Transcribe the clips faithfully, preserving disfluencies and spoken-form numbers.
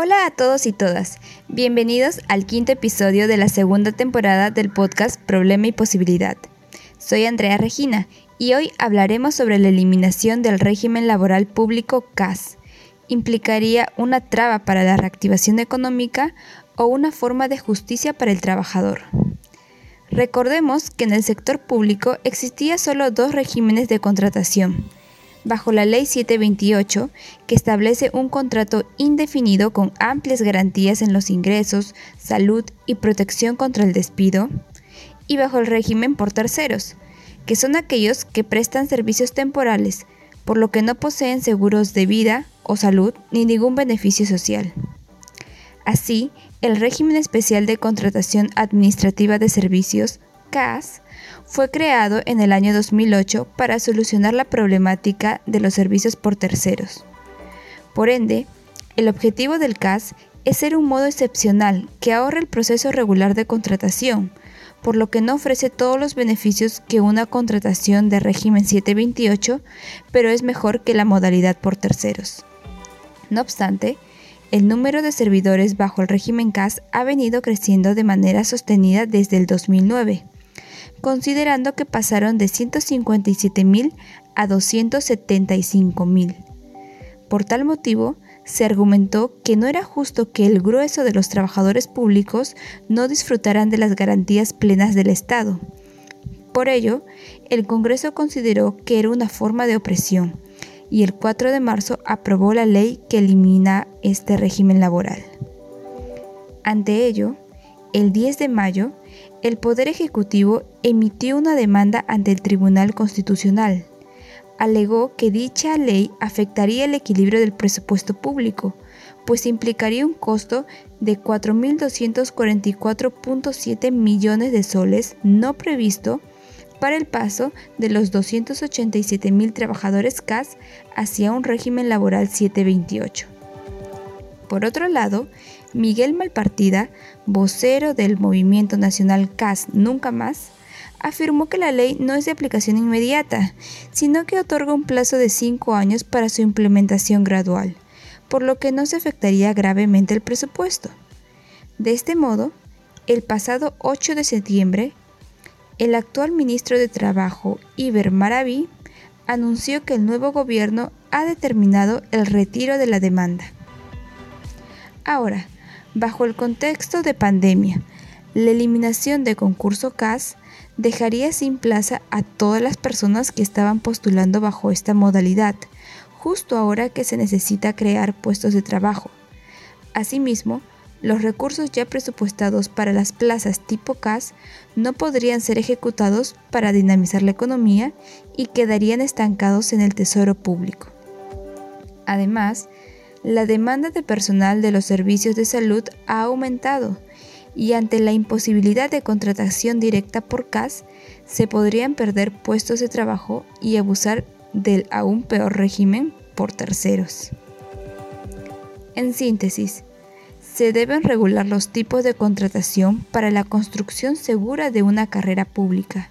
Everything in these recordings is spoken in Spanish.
Hola a todos y todas, bienvenidos al quinto episodio de la segunda temporada del podcast Problema y Posibilidad. Soy Andrea Regina y hoy hablaremos sobre la eliminación del régimen laboral público C A S. ¿Implicaría una traba para la reactivación económica o una forma de justicia para el trabajador? Recordemos que en el sector público existía solo dos regímenes de contratación. Bajo la Ley siete veintiocho, que establece un contrato indefinido con amplias garantías en los ingresos, salud y protección contra el despido, y bajo el régimen por terceros, que son aquellos que prestan servicios temporales, por lo que no poseen seguros de vida o salud ni ningún beneficio social. Así, el Régimen Especial de Contratación Administrativa de Servicios, C A S, fue creado en el año dos mil ocho para solucionar la problemática de los servicios por terceros. Por ende, el objetivo del C A S es ser un modo excepcional que ahorra el proceso regular de contratación, por lo que no ofrece todos los beneficios que una contratación de régimen siete veintiocho, pero es mejor que la modalidad por terceros. No obstante, el número de servidores bajo el régimen C A S ha venido creciendo de manera sostenida desde el dos mil nueve, considerando que pasaron de ciento cincuenta y siete mil a doscientos setenta y cinco mil. Por tal motivo, se argumentó que no era justo que el grueso de los trabajadores públicos no disfrutaran de las garantías plenas del Estado. Por ello, el Congreso consideró que era una forma de opresión, y el cuatro de marzo aprobó la ley que elimina este régimen laboral. Ante ello, el diez de mayo, el Poder Ejecutivo emitió una demanda ante el Tribunal Constitucional. Alegó que dicha ley afectaría el equilibrio del presupuesto público, pues implicaría un costo de cuatro mil doscientos cuarenta y cuatro punto siete millones de soles no previsto para el paso de los doscientos ochenta y siete mil trabajadores C A S hacia un régimen laboral siete veintiocho. Por otro lado, Miguel Malpartida, vocero del Movimiento Nacional C A S Nunca Más, afirmó que la ley no es de aplicación inmediata, sino que otorga un plazo de cinco años para su implementación gradual, por lo que no se afectaría gravemente el presupuesto. De este modo, el pasado ocho de septiembre, el actual ministro de Trabajo, Iber Maraví, anunció que el nuevo gobierno ha determinado el retiro de la demanda. Ahora, bajo el contexto de pandemia, la eliminación de concurso C A S dejaría sin plaza a todas las personas que estaban postulando bajo esta modalidad, justo ahora que se necesita crear puestos de trabajo. Asimismo, los recursos ya presupuestados para las plazas tipo C A S no podrían ser ejecutados para dinamizar la economía y quedarían estancados en el tesoro público. Además, la demanda de personal de los servicios de salud ha aumentado, y ante la imposibilidad de contratación directa por C A S, se podrían perder puestos de trabajo y abusar del aún peor régimen por terceros. En síntesis, se deben regular los tipos de contratación para la construcción segura de una carrera pública.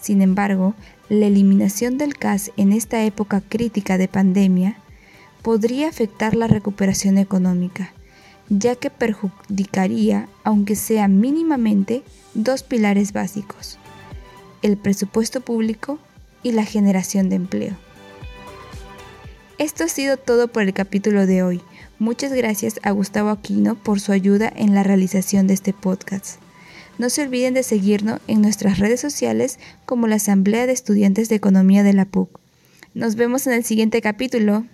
Sin embargo, la eliminación del C A S en esta época crítica de pandemia podría afectar la recuperación económica, ya que perjudicaría, aunque sea mínimamente, dos pilares básicos: el presupuesto público y la generación de empleo. Esto ha sido todo por el capítulo de hoy. Muchas gracias a Gustavo Aquino por su ayuda en la realización de este podcast. No se olviden de seguirnos en nuestras redes sociales como la Asamblea de Estudiantes de Economía de la P U C. Nos vemos en el siguiente capítulo.